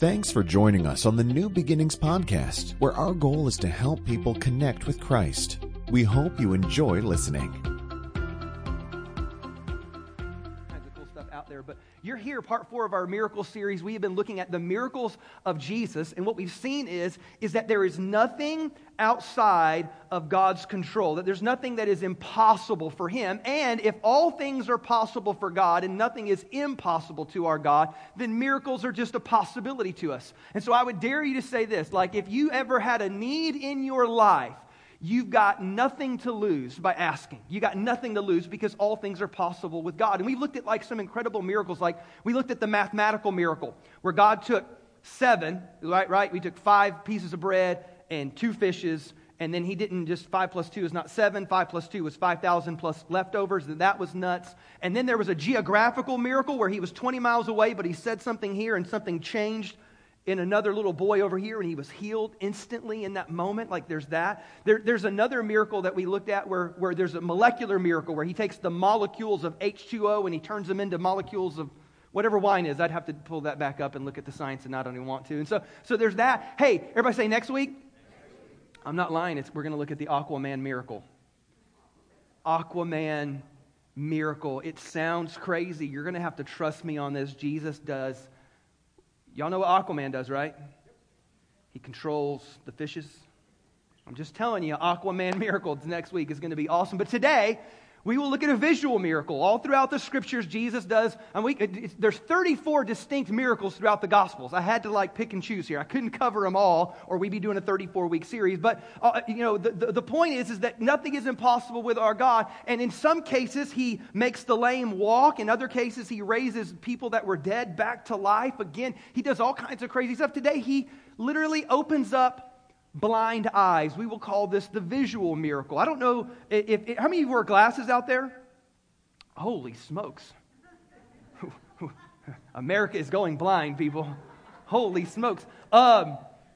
Thanks for joining us on the New Beginnings Podcast, where our goal is to help people connect with Christ. We hope you enjoy listening. Cool stuff out there, but you're here, part 4 of our miracle series. We have been looking at the miracles of Jesus, and what we've seen is that there is nothing outside of God's control, that there's nothing that is impossible for him. And if all things are possible for God and nothing is impossible to our God, then miracles are just a possibility to us. And so I would dare you to say this, like if you ever had a need in your life, you've got nothing to lose by asking. You got nothing to lose because all things are possible with God. And we've looked at like some incredible miracles. Like we looked at the mathematical miracle where God took 7, right? We took 5 pieces of bread and 2 fishes. And then he didn't just 5 plus 2 is not 7. 5 plus 2 was 5,000 plus leftovers. And that was nuts. And then there was a geographical miracle where he was 20 miles away, but he said something here and something changed in another little boy over here, and he was healed instantly in that moment. Like there's that. There's another miracle that we looked at where there's a molecular miracle where he takes the molecules of H2O and he turns them into molecules of whatever wine is. I'd have to pull that back up and look at the science, and I don't even want to. And so there's that. Hey, everybody say next week. I'm not lying. We're going to look at the Aquaman miracle. Aquaman miracle. It sounds crazy. You're going to have to trust me on this. Jesus does. Y'all know what Aquaman does, right? He controls the fishes. I'm just telling you, Aquaman miracle next week is going to be awesome. But today, we will look at a visual miracle. All throughout the scriptures, Jesus does. And there's 34 distinct miracles throughout the Gospels. I had to like pick and choose here. I couldn't cover them all, or we'd be doing a 34-week series. But the point is that nothing is impossible with our God. And in some cases, he makes the lame walk. In other cases, he raises people that were dead back to life. Again, he does all kinds of crazy stuff. Today, he literally opens up blind eyes. We will call this the visual miracle. I don't know if how many of you wear glasses out there? Holy smokes. America is going blind, people. Holy smokes.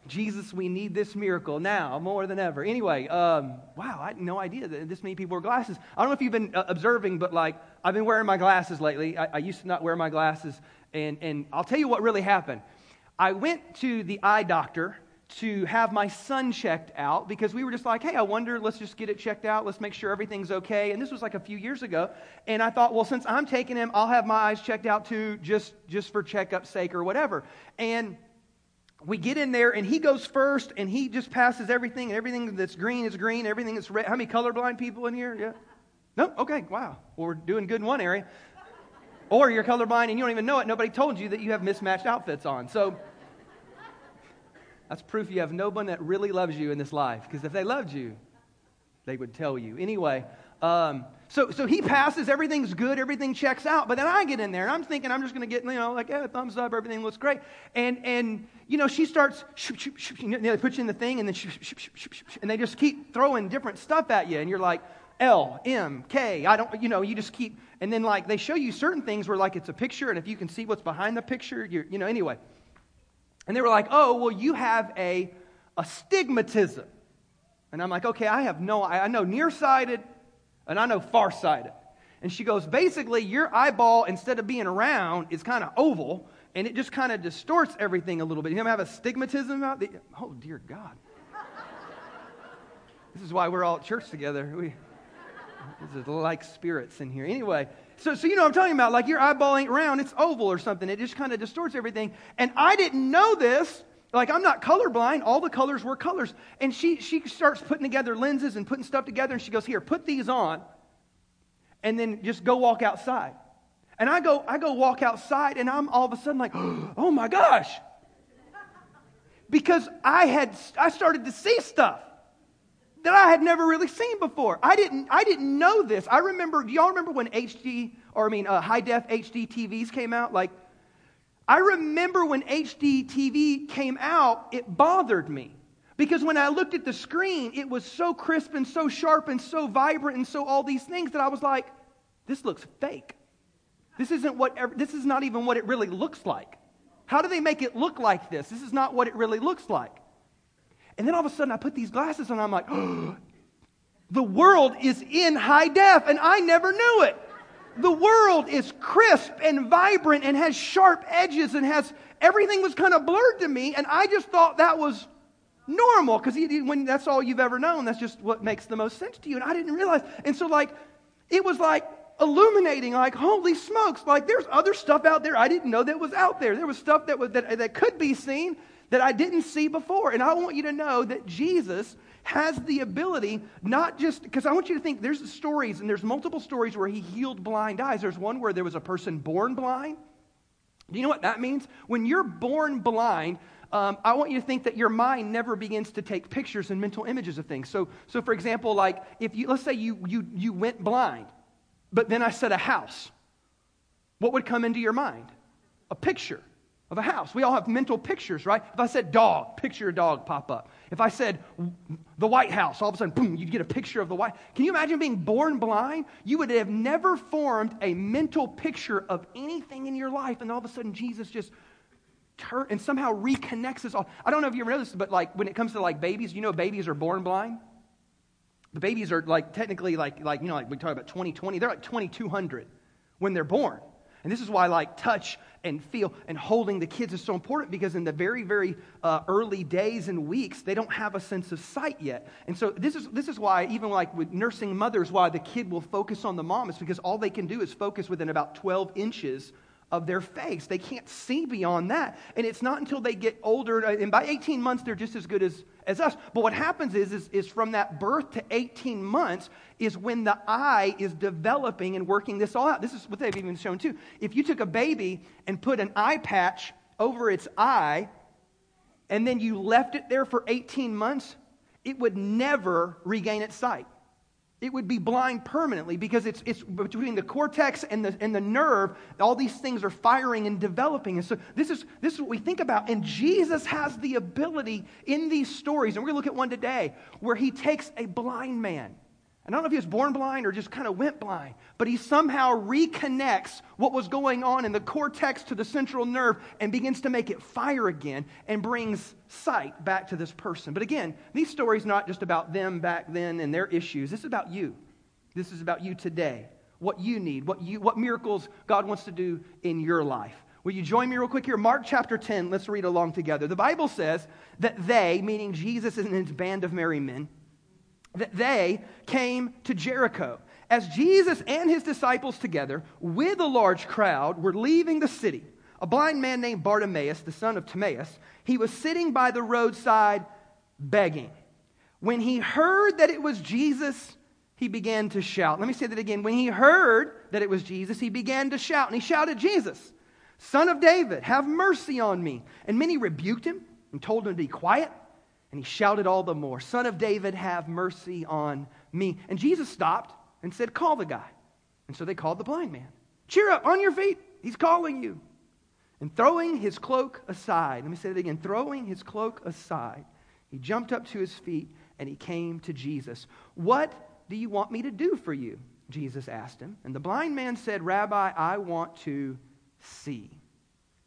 Jesus, we need this miracle now more than ever. Anyway, wow, I had no idea that this many people wear glasses. I don't know if you've been observing, but like I've been wearing my glasses lately. I used to not wear my glasses, and I'll tell you what really happened. I went to the eye doctor to have my son checked out because we were just like, hey, I wonder, let's just get it checked out. Let's make sure everything's okay. And this was like a few years ago. And I thought, well, since I'm taking him, I'll have my eyes checked out too, just for checkup's sake or whatever. And we get in there and he goes first and he just passes everything. And everything that's green is green. Everything that's red. How many colorblind people in here? Yeah. No? Okay. Wow. Well, we're doing good in one area. Or you're colorblind and you don't even know it. Nobody told you that you have mismatched outfits on. So that's proof you have no one that really loves you in this life. Because if they loved you, they would tell you. Anyway, so he passes. Everything's good. Everything checks out. But then I get in there, and I'm thinking I'm just going to get, like, yeah, thumbs up. Everything looks great. And she starts, shoop, shoop, shoop, they put you in the thing, and then shoop, shoop, shoop, shoop, shoop, and they just keep throwing different stuff at you. And you're like, L, M, K. I don't, you just keep. And then, like, they show you certain things where, like, it's a picture, and if you can see what's behind the picture, you're, anyway. And they were like, oh, well, you have a astigmatism. And I'm like, okay, I know nearsighted and I know farsighted. And she goes, basically, your eyeball, instead of being round, is kind of oval, and it just kind of distorts everything a little bit. You ever have astigmatism out there? Oh, dear God. This is why we're all at church together. There's like spirits in here. Anyway, so I'm talking about, like, your eyeball ain't round, it's oval or something. It just kind of distorts everything. And I didn't know this. Like, I'm not colorblind. All the colors were colors. And she starts putting together lenses and putting stuff together. And she goes, here, put these on. And then just go walk outside. And I go walk outside, and I'm all of a sudden like, oh my gosh. Because I started to see stuff that I had never really seen before. I didn't know this. I remember, do y'all remember when high-def HD TVs came out? Like, I remember when HD TV came out, it bothered me. Because when I looked at the screen, it was so crisp and so sharp and so vibrant and so all these things that I was like, this looks fake. This is not even what it really looks like. How do they make it look like this? This is not what it really looks like. And then all of a sudden I put these glasses on and I'm like, oh, the world is in high def and I never knew it. The world is crisp and vibrant and has sharp edges and has everything was kind of blurred to me, and I just thought that was normal because when that's all you've ever known, that's just what makes the most sense to you. And I didn't realize, and so it was illuminating, holy smokes, there's other stuff out there I didn't know that was out there. There was stuff that could be seen that I didn't see before. And I want you to know that Jesus has the ability, not just, because I want you to think, there's stories, and there's multiple stories where he healed blind eyes. There's one where there was a person born blind. Do you know what that means? When you're born blind, I want you to think that your mind never begins to take pictures and mental images of things. So for example, if you, let's say you went blind, but then I said a house, what would come into your mind? A picture of a house. We all have mental pictures, right? If I said dog, picture a dog pop up. If I said the White House, all of a sudden, boom, you'd get a picture of the White House. Can you imagine being born blind? You would have never formed a mental picture of anything in your life, and all of a sudden Jesus just turns and somehow reconnects us all. I don't know if you ever know this, but when it comes to babies, you know babies are born blind? The babies are technically we talk about 20/20, they're 2200 when they're born. And this is why touch and feel and holding the kids is so important, because in the very, very early days and weeks, they don't have a sense of sight yet. And so this is why, even with nursing mothers, why the kid will focus on the mom is because all they can do is focus within about 12 inches of their face. They can't see beyond that. And it's not until they get older, and by 18 months, they're just as good as us. But what happens is from that birth to 18 months is when the eye is developing and working this all out. This is what they've even shown too. If you took a baby and put an eye patch over its eye, and then you left it there for 18 months, it would never regain its sight. It would be blind permanently because it's between the cortex and the nerve. All these things are firing and developing. And so this is what we think about. And Jesus has the ability in these stories, and we're going to look at one today, where he takes a blind man. And I don't know if he was born blind or just kind of went blind, but he somehow reconnects what was going on in the cortex to the central nerve and begins to make it fire again and brings sight back to this person. But again, these stories are not just about them back then and their issues. This is about you. This is about you today, what you need, what miracles God wants to do in your life. Will you join me real quick here? Mark chapter 10, let's read along together. The Bible says that they, meaning Jesus and his band of merry men, that they came to Jericho. As Jesus and his disciples together with a large crowd were leaving the city, a blind man named Bartimaeus, the son of Timaeus, he was sitting by the roadside begging. When he heard that it was Jesus, he began to shout. Let me say that again. When he heard that it was Jesus, he began to shout. And he shouted, "Jesus, Son of David, have mercy on me." And many rebuked him and told him to be quiet. And he shouted all the more, "Son of David, have mercy on me." And Jesus stopped and said, "Call the guy." And so they called the blind man. "Cheer up, on your feet, he's calling you." And throwing his cloak aside, let me say that again, throwing his cloak aside, he jumped up to his feet and he came to Jesus. "What do you want me to do for you?" Jesus asked him. And the blind man said, "Rabbi, I want to see."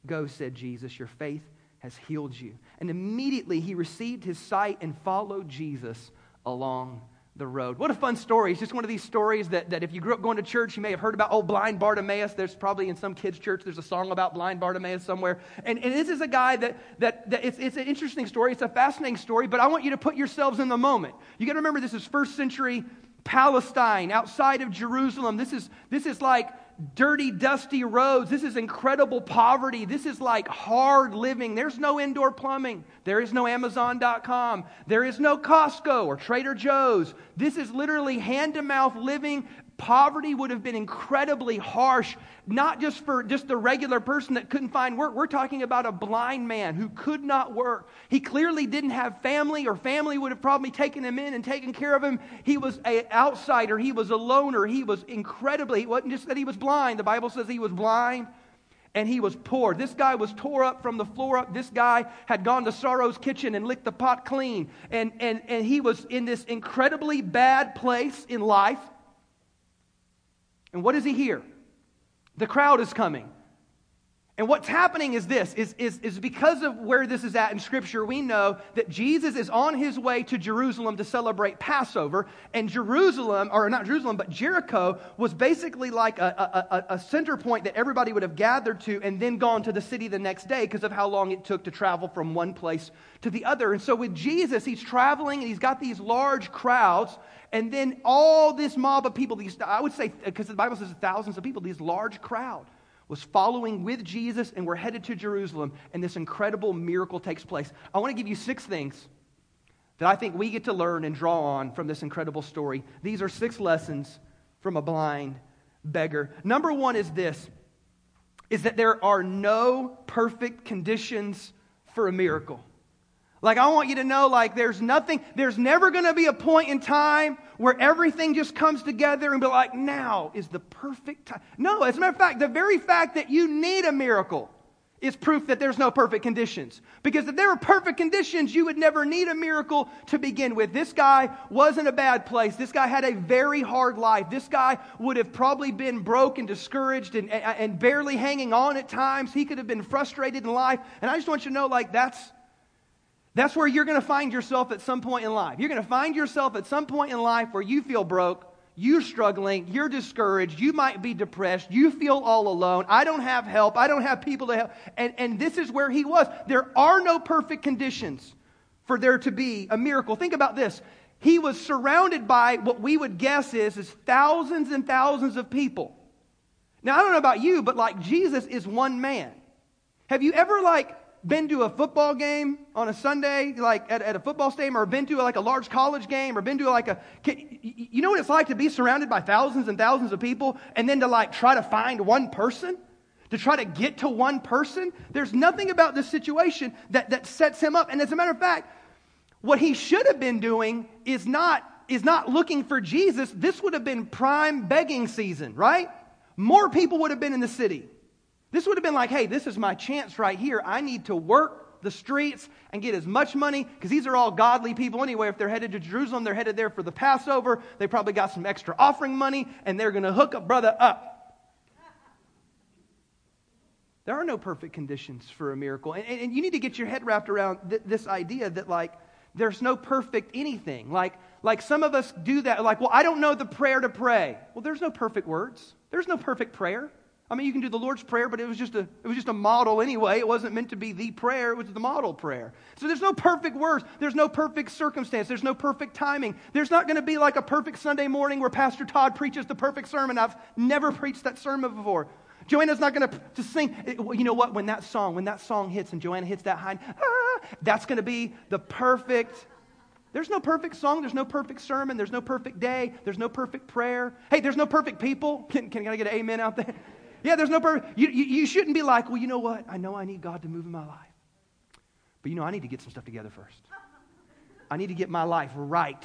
"Go," said Jesus, "your faith has healed you." And immediately he received his sight and followed Jesus along the road. What a fun story. It's just one of these stories that if you grew up going to church, you may have heard about, oh, blind Bartimaeus. There's probably in some kid's church, there's a song about blind Bartimaeus somewhere. And this is a guy that it's an interesting story. It's a fascinating story, but I want you to put yourselves in the moment. You got to remember this is first century Palestine, outside of Jerusalem. This is like dirty, dusty roads. This is incredible poverty. This is like hard living. There's no indoor plumbing. There is no Amazon.com. There is no Costco or Trader Joe's. This is literally hand-to-mouth living. Poverty would have been incredibly harsh, not just for just the regular person that couldn't find work. We're talking about a blind man who could not work. He clearly didn't have family, or family would have probably taken him in and taken care of him. He was an outsider. He was a loner. He was incredibly, it wasn't just that he was blind. The Bible says he was blind and he was poor. This guy was tore up from the floor up. This guy had gone to Sorrow's kitchen and licked the pot clean. And he was in this incredibly bad place in life. And what does he hear? The crowd is coming. And what's happening is this, is because of where this is at in Scripture, we know that Jesus is on his way to Jerusalem to celebrate Passover. And Jerusalem, or not Jerusalem, but Jericho was basically like a center point that everybody would have gathered to and then gone to the city the next day because of how long it took to travel from one place to the other. And so with Jesus, he's traveling and he's got these large crowds. And then all this mob of people, these, I would say, because the Bible says thousands of people, these large crowd was following with Jesus, and we're headed to Jerusalem, and this incredible miracle takes place. I want to give you 6 things that I think we get to learn and draw on from this incredible story. These are 6 lessons from a blind beggar. Number 1 is this, is that there are no perfect conditions for a miracle. Like, I want you to know, like, there's never going to be a point in time where everything just comes together and be like, now is the perfect time. No, as a matter of fact, the very fact that you need a miracle is proof that there's no perfect conditions. Because if there were perfect conditions, you would never need a miracle to begin with. This guy wasn't a bad place. This guy had a very hard life. This guy would have probably been broke and discouraged and barely hanging on at times. He could have been frustrated in life. And I just want you to know, like, that's where you're going to find yourself at some point in life. You're going to find yourself at some point in life where you feel broke, you're struggling, you're discouraged, you might be depressed, you feel all alone, I don't have help, I don't have people to help. And this is where he was. There are no perfect conditions for there to be a miracle. Think about this. He was surrounded by what we would guess is thousands and thousands of people. Now, I don't know about you, but like Jesus is one man. Have you ever been to a football game on a Sunday, like at a football stadium, or been to a large college game, or been to you know what it's like to be surrounded by thousands and thousands of people, and then to try to find one person, to try to get to one person? There's nothing about this situation that sets him up. And as a matter of fact, what he should have been doing is not looking for Jesus. This would have been prime begging season, right? More people would have been in the city. This would have been like, hey, this is my chance right here. I need to work the streets and get as much money, because these are all godly people anyway. If they're headed to Jerusalem, they're headed there for the Passover. They probably got some extra offering money, and they're going to hook a brother up. There are no perfect conditions for a miracle. And you need to get your head wrapped around this idea that, there's no perfect anything. Like some of us do that. Well, I don't know the prayer to pray. Well, there's no perfect words. There's no perfect prayer. I mean, you can do the Lord's Prayer, but it was just a model anyway. It wasn't meant to be the prayer. It was the model prayer. So there's no perfect words. There's no perfect circumstance. There's no perfect timing. There's not going to be like a perfect Sunday morning where Pastor Todd preaches the perfect sermon. I've never preached that sermon before. Joanna's not going to sing. You know what? When that song hits and Joanna hits that high, that's going to be the perfect. There's no perfect song. There's no perfect sermon. There's no perfect day. There's no perfect prayer. Hey, there's no perfect people. Can I get an amen out there? Yeah, there's no perfect. You shouldn't be like, well, you know what? I know I need God to move in my life. But I need to get some stuff together first. I need to get my life right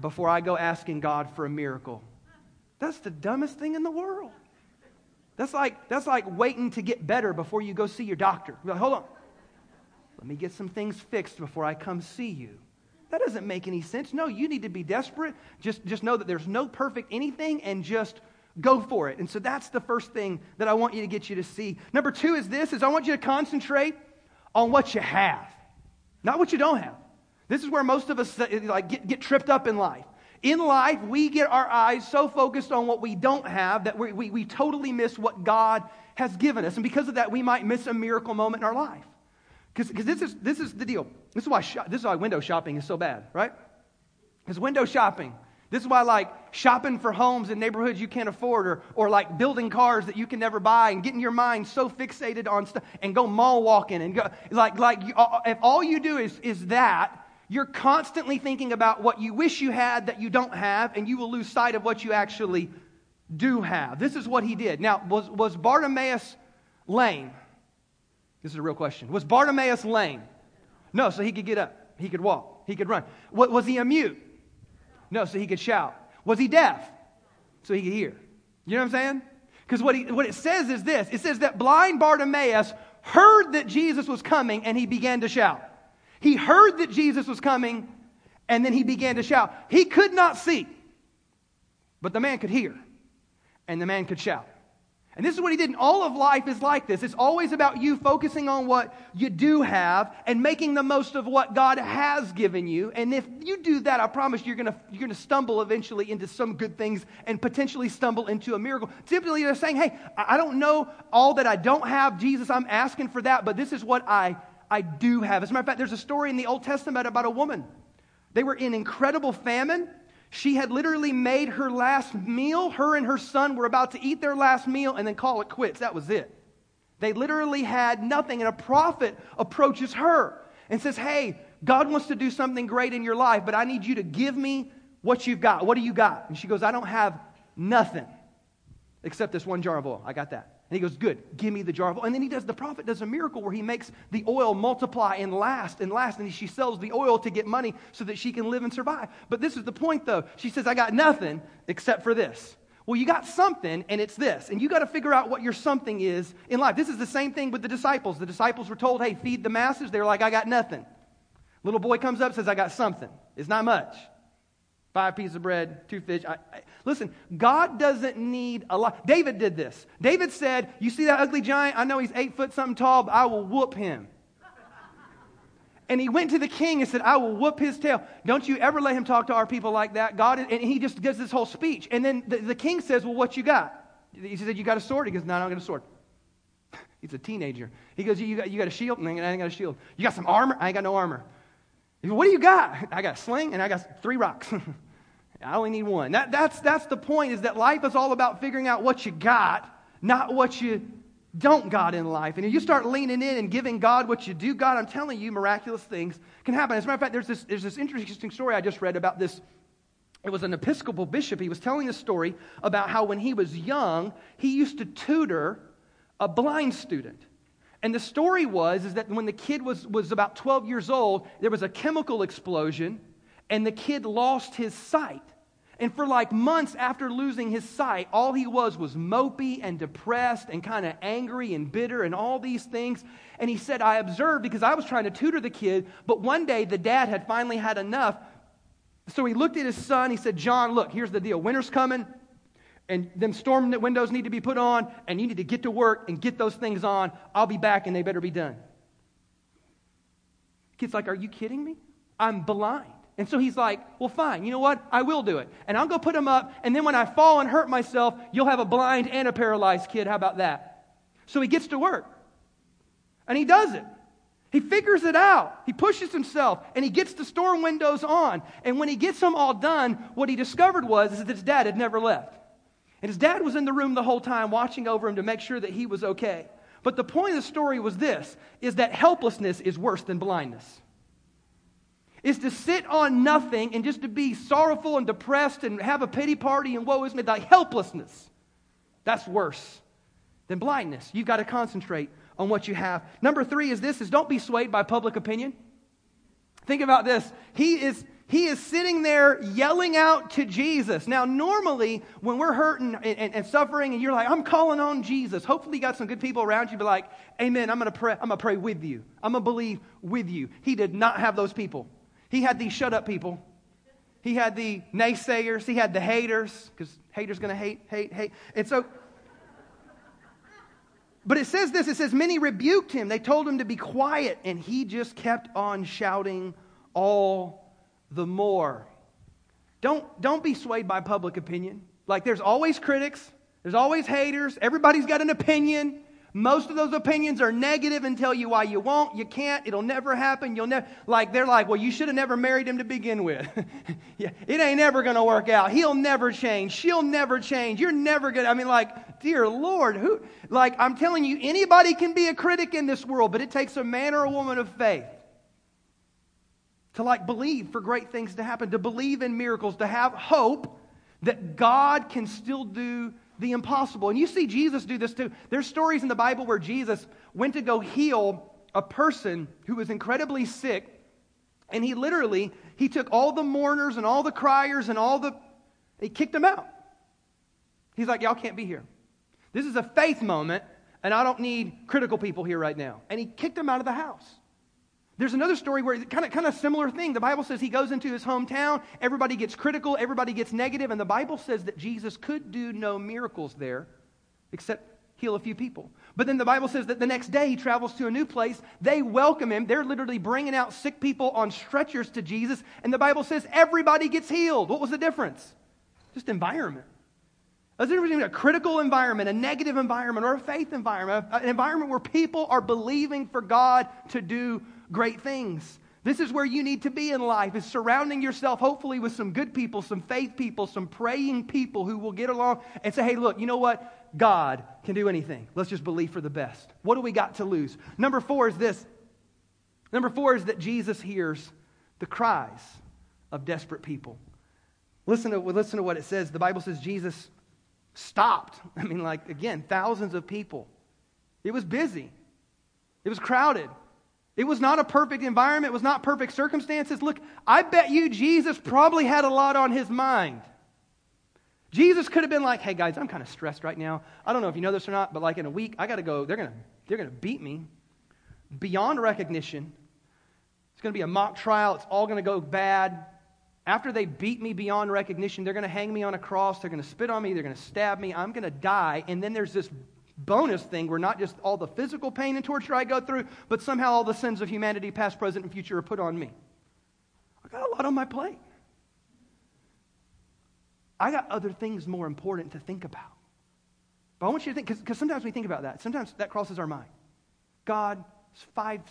before I go asking God for a miracle. That's the dumbest thing in the world. That's like waiting to get better before you go see your doctor. You're like, hold on. Let me get some things fixed before I come see you. That doesn't make any sense. No, you need to be desperate. Just know that there's no perfect anything and just go for it. And so that's the first thing that I want you to get you to see. Number 2 is this, is I want you to concentrate on what you have, not what you don't have. This is where most of us get tripped up in life. In life, we get our eyes so focused on what we don't have that we totally miss what God has given us. And because of that, we might miss a miracle moment in our life. Because this is the deal. This is why window shopping is so bad, right? Because window shopping... This is why shopping for homes in neighborhoods you can't afford or building cars that you can never buy and getting your mind so fixated on stuff and go mall walking and go if all you do is that, you're constantly thinking about what you wish you had that you don't have, and you will lose sight of what you actually do have. This is what he did. Now, was Bartimaeus lame? This is a real question. Was Bartimaeus lame? No, so he could get up. He could walk. He could run. Was he a mute? No, so he could shout. Was he deaf? So he could hear. You know what I'm saying? Because what it says is this. It says that blind Bartimaeus heard that Jesus was coming, and he began to shout. He heard that Jesus was coming, and then he began to shout. He could not see, but the man could hear, and the man could shout. And this is what he did. And all of life is like this. It's always about you focusing on what you do have and making the most of what God has given you. And if you do that, I promise you're going to stumble eventually into some good things and potentially stumble into a miracle. Typically, they're saying, hey, I don't know all that I don't have. Jesus, I'm asking for that, but this is what I do have. As a matter of fact, there's a story in the Old Testament about a woman. They were in incredible famine. She had literally made her last meal. Her and her son were about to eat their last meal and then call it quits. That was it. They literally had nothing. And a prophet approaches her and says, hey, God wants to do something great in your life, but I need you to give me what you've got. What do you got? And she goes, I don't have nothing except this one jar of oil. I got that. And he goes, good, give me the jar of oil. And then the prophet does a miracle where he makes the oil multiply and last. And she sells the oil to get money so that she can live and survive. But this is the point, though. She says, I got nothing except for this. Well, you got something, and it's this. And you got to figure out what your something is in life. This is the same thing with the disciples. The disciples were told, hey, feed the masses. They're like, I got nothing. Little boy comes up and says, I got something. It's not much. 5 pieces of bread, 2 fish. Listen, God doesn't need a lot. David did this. David said, you see that ugly giant? I know he's 8 foot something tall, but I will whoop him. And he went to the king and said, I will whoop his tail. Don't you ever let him talk to our people like that. God, and he just gives this whole speech. And then the king says, well, what you got? He said, you got a sword? He goes, no, I don't got a sword. He's a teenager. He goes, you got a shield? I ain't got a shield. You got some armor? I ain't got no armor. He goes, what do you got? I got a sling and I got 3 rocks. I only need one. That's the point, is that life is all about figuring out what you got, not what you don't got in life. And if you start leaning in and giving God what you do, God, I'm telling you, miraculous things can happen. As a matter of fact, there's this interesting story I just read about this. It was an Episcopal bishop. He was telling this story about how when he was young, he used to tutor a blind student. And the story was that when the kid was about 12 years old, there was a chemical explosion, and the kid lost his sight. And for like months after losing his sight, all he was mopey and depressed and kind of angry and bitter and all these things. And he said, I observed because I was trying to tutor the kid, but one day the dad had finally had enough. So he looked at his son. He said, John, look, here's the deal. Winter's coming, and them storm windows need to be put on, and you need to get to work and get those things on. I'll be back, and they better be done. Kid's like, are you kidding me? I'm blind. And so he's like, well, fine, you know what? I will do it. And I'll go put him up, and then when I fall and hurt myself, you'll have a blind and a paralyzed kid. How about that? So he gets to work, and he does it. He figures it out. He pushes himself, and he gets the storm windows on. And when he gets them all done, what he discovered was that his dad had never left. And his dad was in the room the whole time watching over him to make sure that he was okay. But the point of the story was this, is that helplessness is worse than blindness. Is to sit on nothing and just to be sorrowful and depressed and have a pity party and woe is me, like helplessness. That's worse than blindness. You've got to concentrate on what you have. Number 3 is this, is don't be swayed by public opinion. Think about this. He is sitting there yelling out to Jesus. Now, normally, when we're hurting and suffering and you're like, I'm calling on Jesus. Hopefully, you got some good people around you. Be like, amen, I'm going to pray with you. I'm going to believe with you. He did not have those people. He had the shut up people. He had the naysayers. He had the haters, because haters going to hate. And so, but it says this, it says, many rebuked him. They told him to be quiet, and he just kept on shouting all the more. Don't be swayed by public opinion. Like, there's always critics. There's always haters. Everybody's got an opinion. Most of those opinions are negative and tell you why you won't, you can't, it'll never happen, you'll never, like, they're like, well, you should have never married him to begin with. Yeah, it ain't ever going to work out. He'll never change. She'll never change. You're never going to, I mean, like, dear Lord, who, like, I'm telling you, anybody can be a critic in this world, but it takes a man or a woman of faith to, like, believe for great things to happen, to believe in miracles, to have hope that God can still do the impossible. And you see Jesus do this too. There's stories in the Bible where Jesus went to go heal a person who was incredibly sick, and he took all the mourners and all the criers and he kicked them out. He's like, y'all can't be here. This is a faith moment, and I don't need critical people here right now. And he kicked them out of the house. There's another story where it's kind of similar thing. The Bible says he goes into his hometown, everybody gets critical, everybody gets negative, and the Bible says that Jesus could do no miracles there except heal a few people. But then the Bible says that the next day he travels to a new place. They welcome him. They're literally bringing out sick people on stretchers to Jesus. And the Bible says everybody gets healed. What was the difference? Just environment. There's a difference between a critical environment, a negative environment, or a faith environment. An environment where people are believing for God to do great things. This is where you need to be in life, is surrounding yourself hopefully with some good people, some faith people, some praying people who will get along and say, hey, look, you know what? God can do anything. Let's just believe for the best. What do we got to lose? Number four is this. Number four is that Jesus hears the cries of desperate people. Listen to what it says. The Bible says Jesus stopped. I mean, like, again, thousands of people. It was busy. It was crowded. It was not a perfect environment. It was not perfect circumstances. Look, I bet you Jesus probably had a lot on his mind. Jesus could have been like, hey guys, I'm kind of stressed right now. I don't know if you know this or not, but like in a week, I got to go. They're going to beat me beyond recognition. It's going to be a mock trial. It's all going to go bad. After they beat me beyond recognition, they're going to hang me on a cross. They're going to spit on me. They're going to stab me. I'm going to die. And then there's this bonus thing where not just all the physical pain and torture I go through, but somehow all the sins of humanity, past, present, and future, are put on me. I got a lot on my plate. I got other things more important to think about. But I want you to think, because sometimes we think about that. Sometimes that crosses our mind. God, 5-6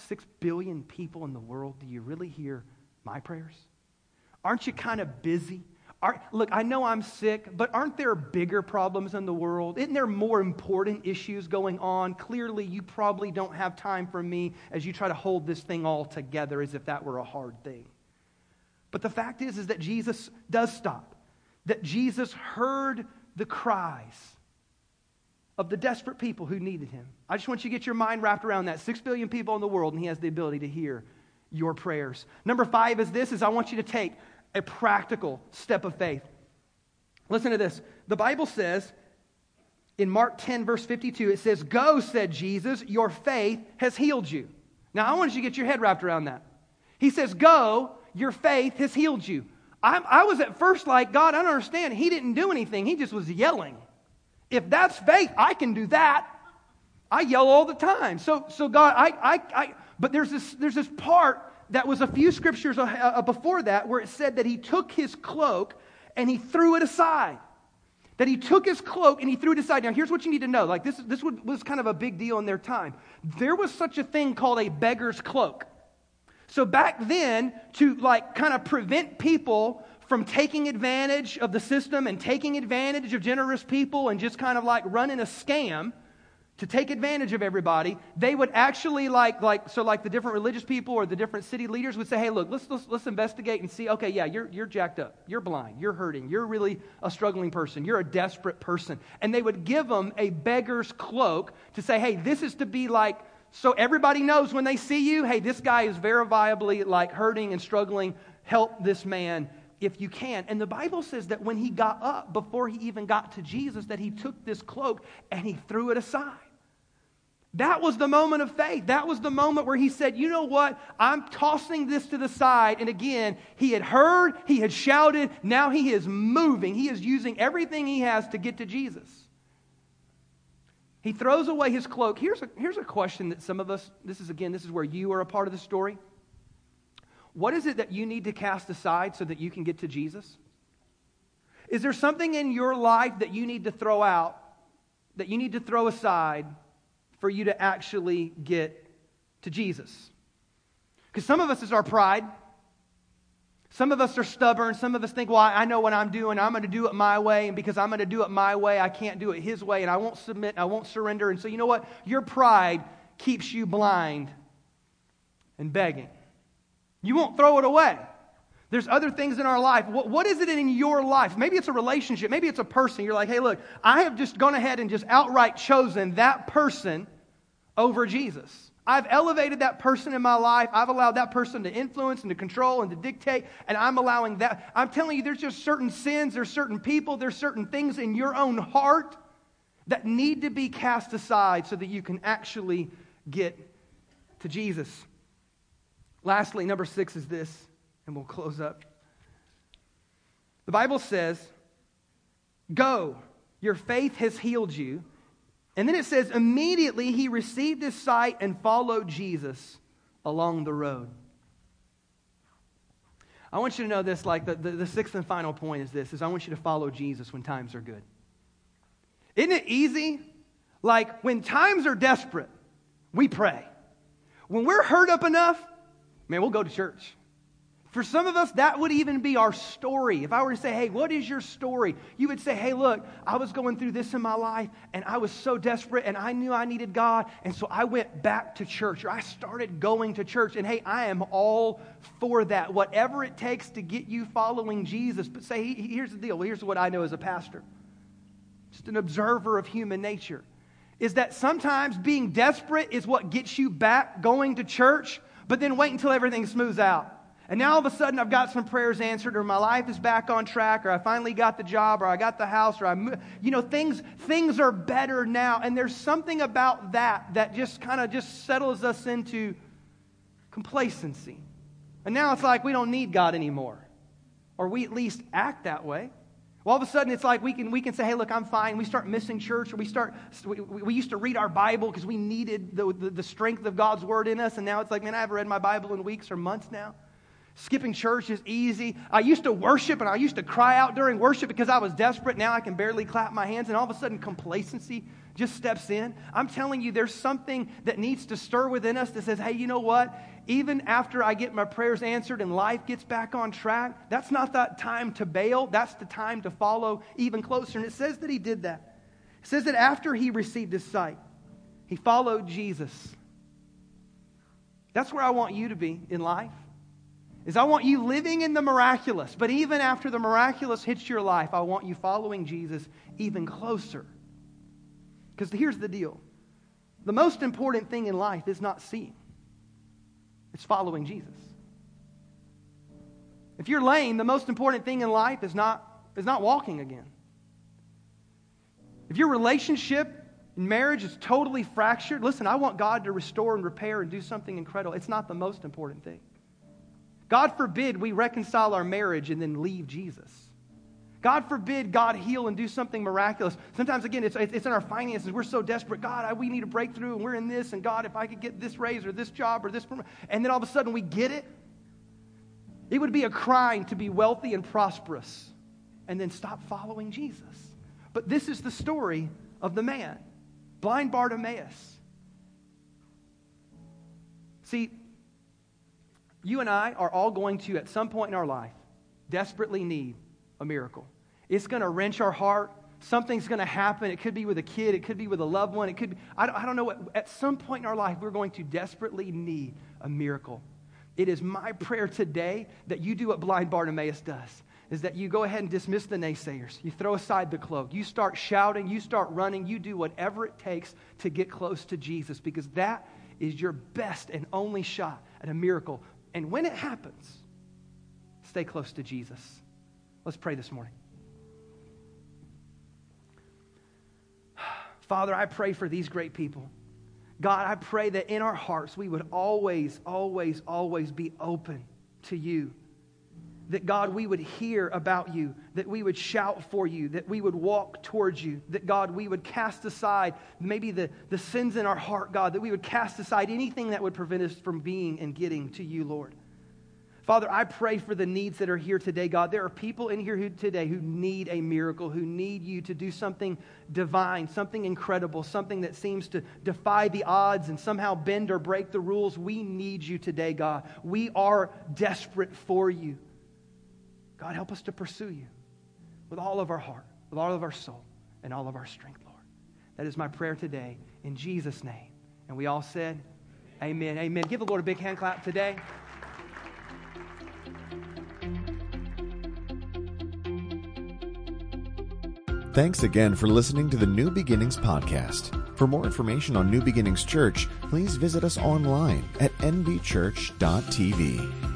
billion people in the world. Do you really hear my prayers? Aren't you kind of busy? Look, I know I'm sick, but aren't there bigger problems in the world? Isn't there more important issues going on? Clearly, you probably don't have time for me as you try to hold this thing all together as if that were a hard thing. But the fact is that Jesus does stop. That Jesus heard the cries of the desperate people who needed him. I just want you to get your mind wrapped around that. 6 billion people in the world, and he has the ability to hear your prayers. Number five is this, is I want you to take a practical step of faith. Listen to this. The Bible says in Mark 10, verse 52, it says, "Go," said Jesus, "your faith has healed you." Now, I want you to get your head wrapped around that. He says, "Go, your faith has healed you." I was at first like, God, I don't understand. He didn't do anything. He just was yelling. If that's faith, I can do that. I yell all the time. So God, but there's this part that was a few scriptures before that where it said that he took his cloak and he threw it aside. That he took his cloak and he threw it aside. Now, here's what you need to know. Like this was kind of a big deal in their time. There was such a thing called a beggar's cloak. So back then, to like kind of prevent people from taking advantage of the system and taking advantage of generous people and just kind of like running a scam to take advantage of everybody, they would actually like the different religious people or the different city leaders would say, hey, look, let's investigate and see, okay, yeah, you're jacked up, you're blind, you're hurting, you're really a struggling person, you're a desperate person. And they would give them a beggar's cloak to say, hey, this is to be like, so everybody knows when they see you, hey, this guy is verifiably like hurting and struggling. Help this man if you can. And the Bible says that when he got up, before he even got to Jesus, that he took this cloak and he threw it aside. That was the moment of faith. That was the moment where he said, you know what? I'm tossing this to the side. And again, he had heard, he had shouted. Now he is moving. He is using everything he has to get to Jesus. He throws away his cloak. Here's a question that some of us, this is where you are a part of the story. What is it that you need to cast aside so that you can get to Jesus? Is there something in your life that you need to throw out, that you need to throw aside for you to actually get to Jesus? Because some of us is our pride. Some of us are stubborn. Some of us think, well, I know what I'm doing. I'm going to do it my way. And because I'm going to do it my way, I can't do it his way. And I won't submit. I won't surrender. And so you know what? Your pride keeps you blind and begging. You won't throw it away. There's other things in our life. What is it in your life? Maybe it's a relationship. Maybe it's a person. You're like, hey, look, I have just gone ahead and just outright chosen that person over Jesus. I've elevated that person in my life. I've allowed that person to influence and to control and to dictate, and I'm allowing that. I'm telling you, there's just certain sins, there's certain people, there's certain things in your own heart that need to be cast aside so that you can actually get to Jesus. Lastly, number six is this, and we'll close up. The Bible says, "Go, your faith has healed you." And then it says, immediately he received his sight and followed Jesus along the road. I want you to know this, like the sixth and final point is this, is I want you to follow Jesus when times are good. Isn't it easy? Like when times are desperate, we pray. When we're hurt up enough, man, we'll go to church. For some of us, that would even be our story. If I were to say, hey, what is your story? You would say, hey, look, I was going through this in my life, and I was so desperate, and I knew I needed God, and so I went back to church, or I started going to church, and hey, I am all for that. Whatever it takes to get you following Jesus. But say, here's the deal. Here's what I know as a pastor, just an observer of human nature, is that sometimes being desperate is what gets you back going to church, but then wait until everything smooths out. And now all of a sudden I've got some prayers answered, or my life is back on track, or I finally got the job, or I got the house, or things are better now. And there's something about that just kind of just settles us into complacency. And now it's like we don't need God anymore, or we at least act that way. Well, all of a sudden, it's like we can say, hey, look, I'm fine. We start missing church, or we used to read our Bible because we needed the strength of God's word in us. And now it's like, man, I haven't read my Bible in weeks or months now. Skipping church is easy. I used to worship, and I used to cry out during worship because I was desperate. Now I can barely clap my hands, and all of a sudden complacency just steps in. I'm telling you, there's something that needs to stir within us that says, hey, you know what? Even after I get my prayers answered and life gets back on track, that's not that time to bail. That's the time to follow even closer. And it says that he did that. It says that after he received his sight, he followed Jesus. That's where I want you to be in life. Is I want you living in the miraculous. But even after the miraculous hits your life, I want you following Jesus even closer. Because here's the deal. The most important thing in life is not seeing. It's following Jesus. If you're lame, the most important thing in life is not walking again. If your relationship and marriage is totally fractured, listen, I want God to restore and repair and do something incredible. It's not the most important thing. God forbid we reconcile our marriage and then leave Jesus. God forbid God heal and do something miraculous. Sometimes, again, it's in our finances. We're so desperate. God, we need a breakthrough, and we're in this. And God, if I could get this raise or this job or this, and then all of a sudden we get it. It would be a crime to be wealthy and prosperous and then stop following Jesus. But this is the story of the man, blind Bartimaeus. See, you and I are all going to, at some point in our life, desperately need a miracle. It's going to wrench our heart. Something's going to happen. It could be with a kid. It could be with a loved one. It could be, I don't know. At some point in our life, we're going to desperately need a miracle. It is my prayer today that you do what blind Bartimaeus does, is that you go ahead and dismiss the naysayers. You throw aside the cloak. You start shouting. You start running. You do whatever it takes to get close to Jesus, because that is your best and only shot at a miracle. And when it happens, stay close to Jesus. Let's pray this morning. Father, I pray for these great people. God, I pray that in our hearts we would always, always, always be open to you. That, God, we would hear about you, that we would shout for you, that we would walk towards you, that, God, we would cast aside maybe the sins in our heart, God, that we would cast aside anything that would prevent us from being and getting to you, Lord. Father, I pray for the needs that are here today, God. There are people in here today who need a miracle, who need you to do something divine, something incredible, something that seems to defy the odds and somehow bend or break the rules. We need you today, God. We are desperate for you. God, help us to pursue you with all of our heart, with all of our soul, and all of our strength, Lord. That is my prayer today in Jesus' name. And we all said, amen. Amen. Give the Lord a big hand clap today. Thanks again for listening to the New Beginnings Podcast. For more information on New Beginnings Church, please visit us online at nbchurch.tv.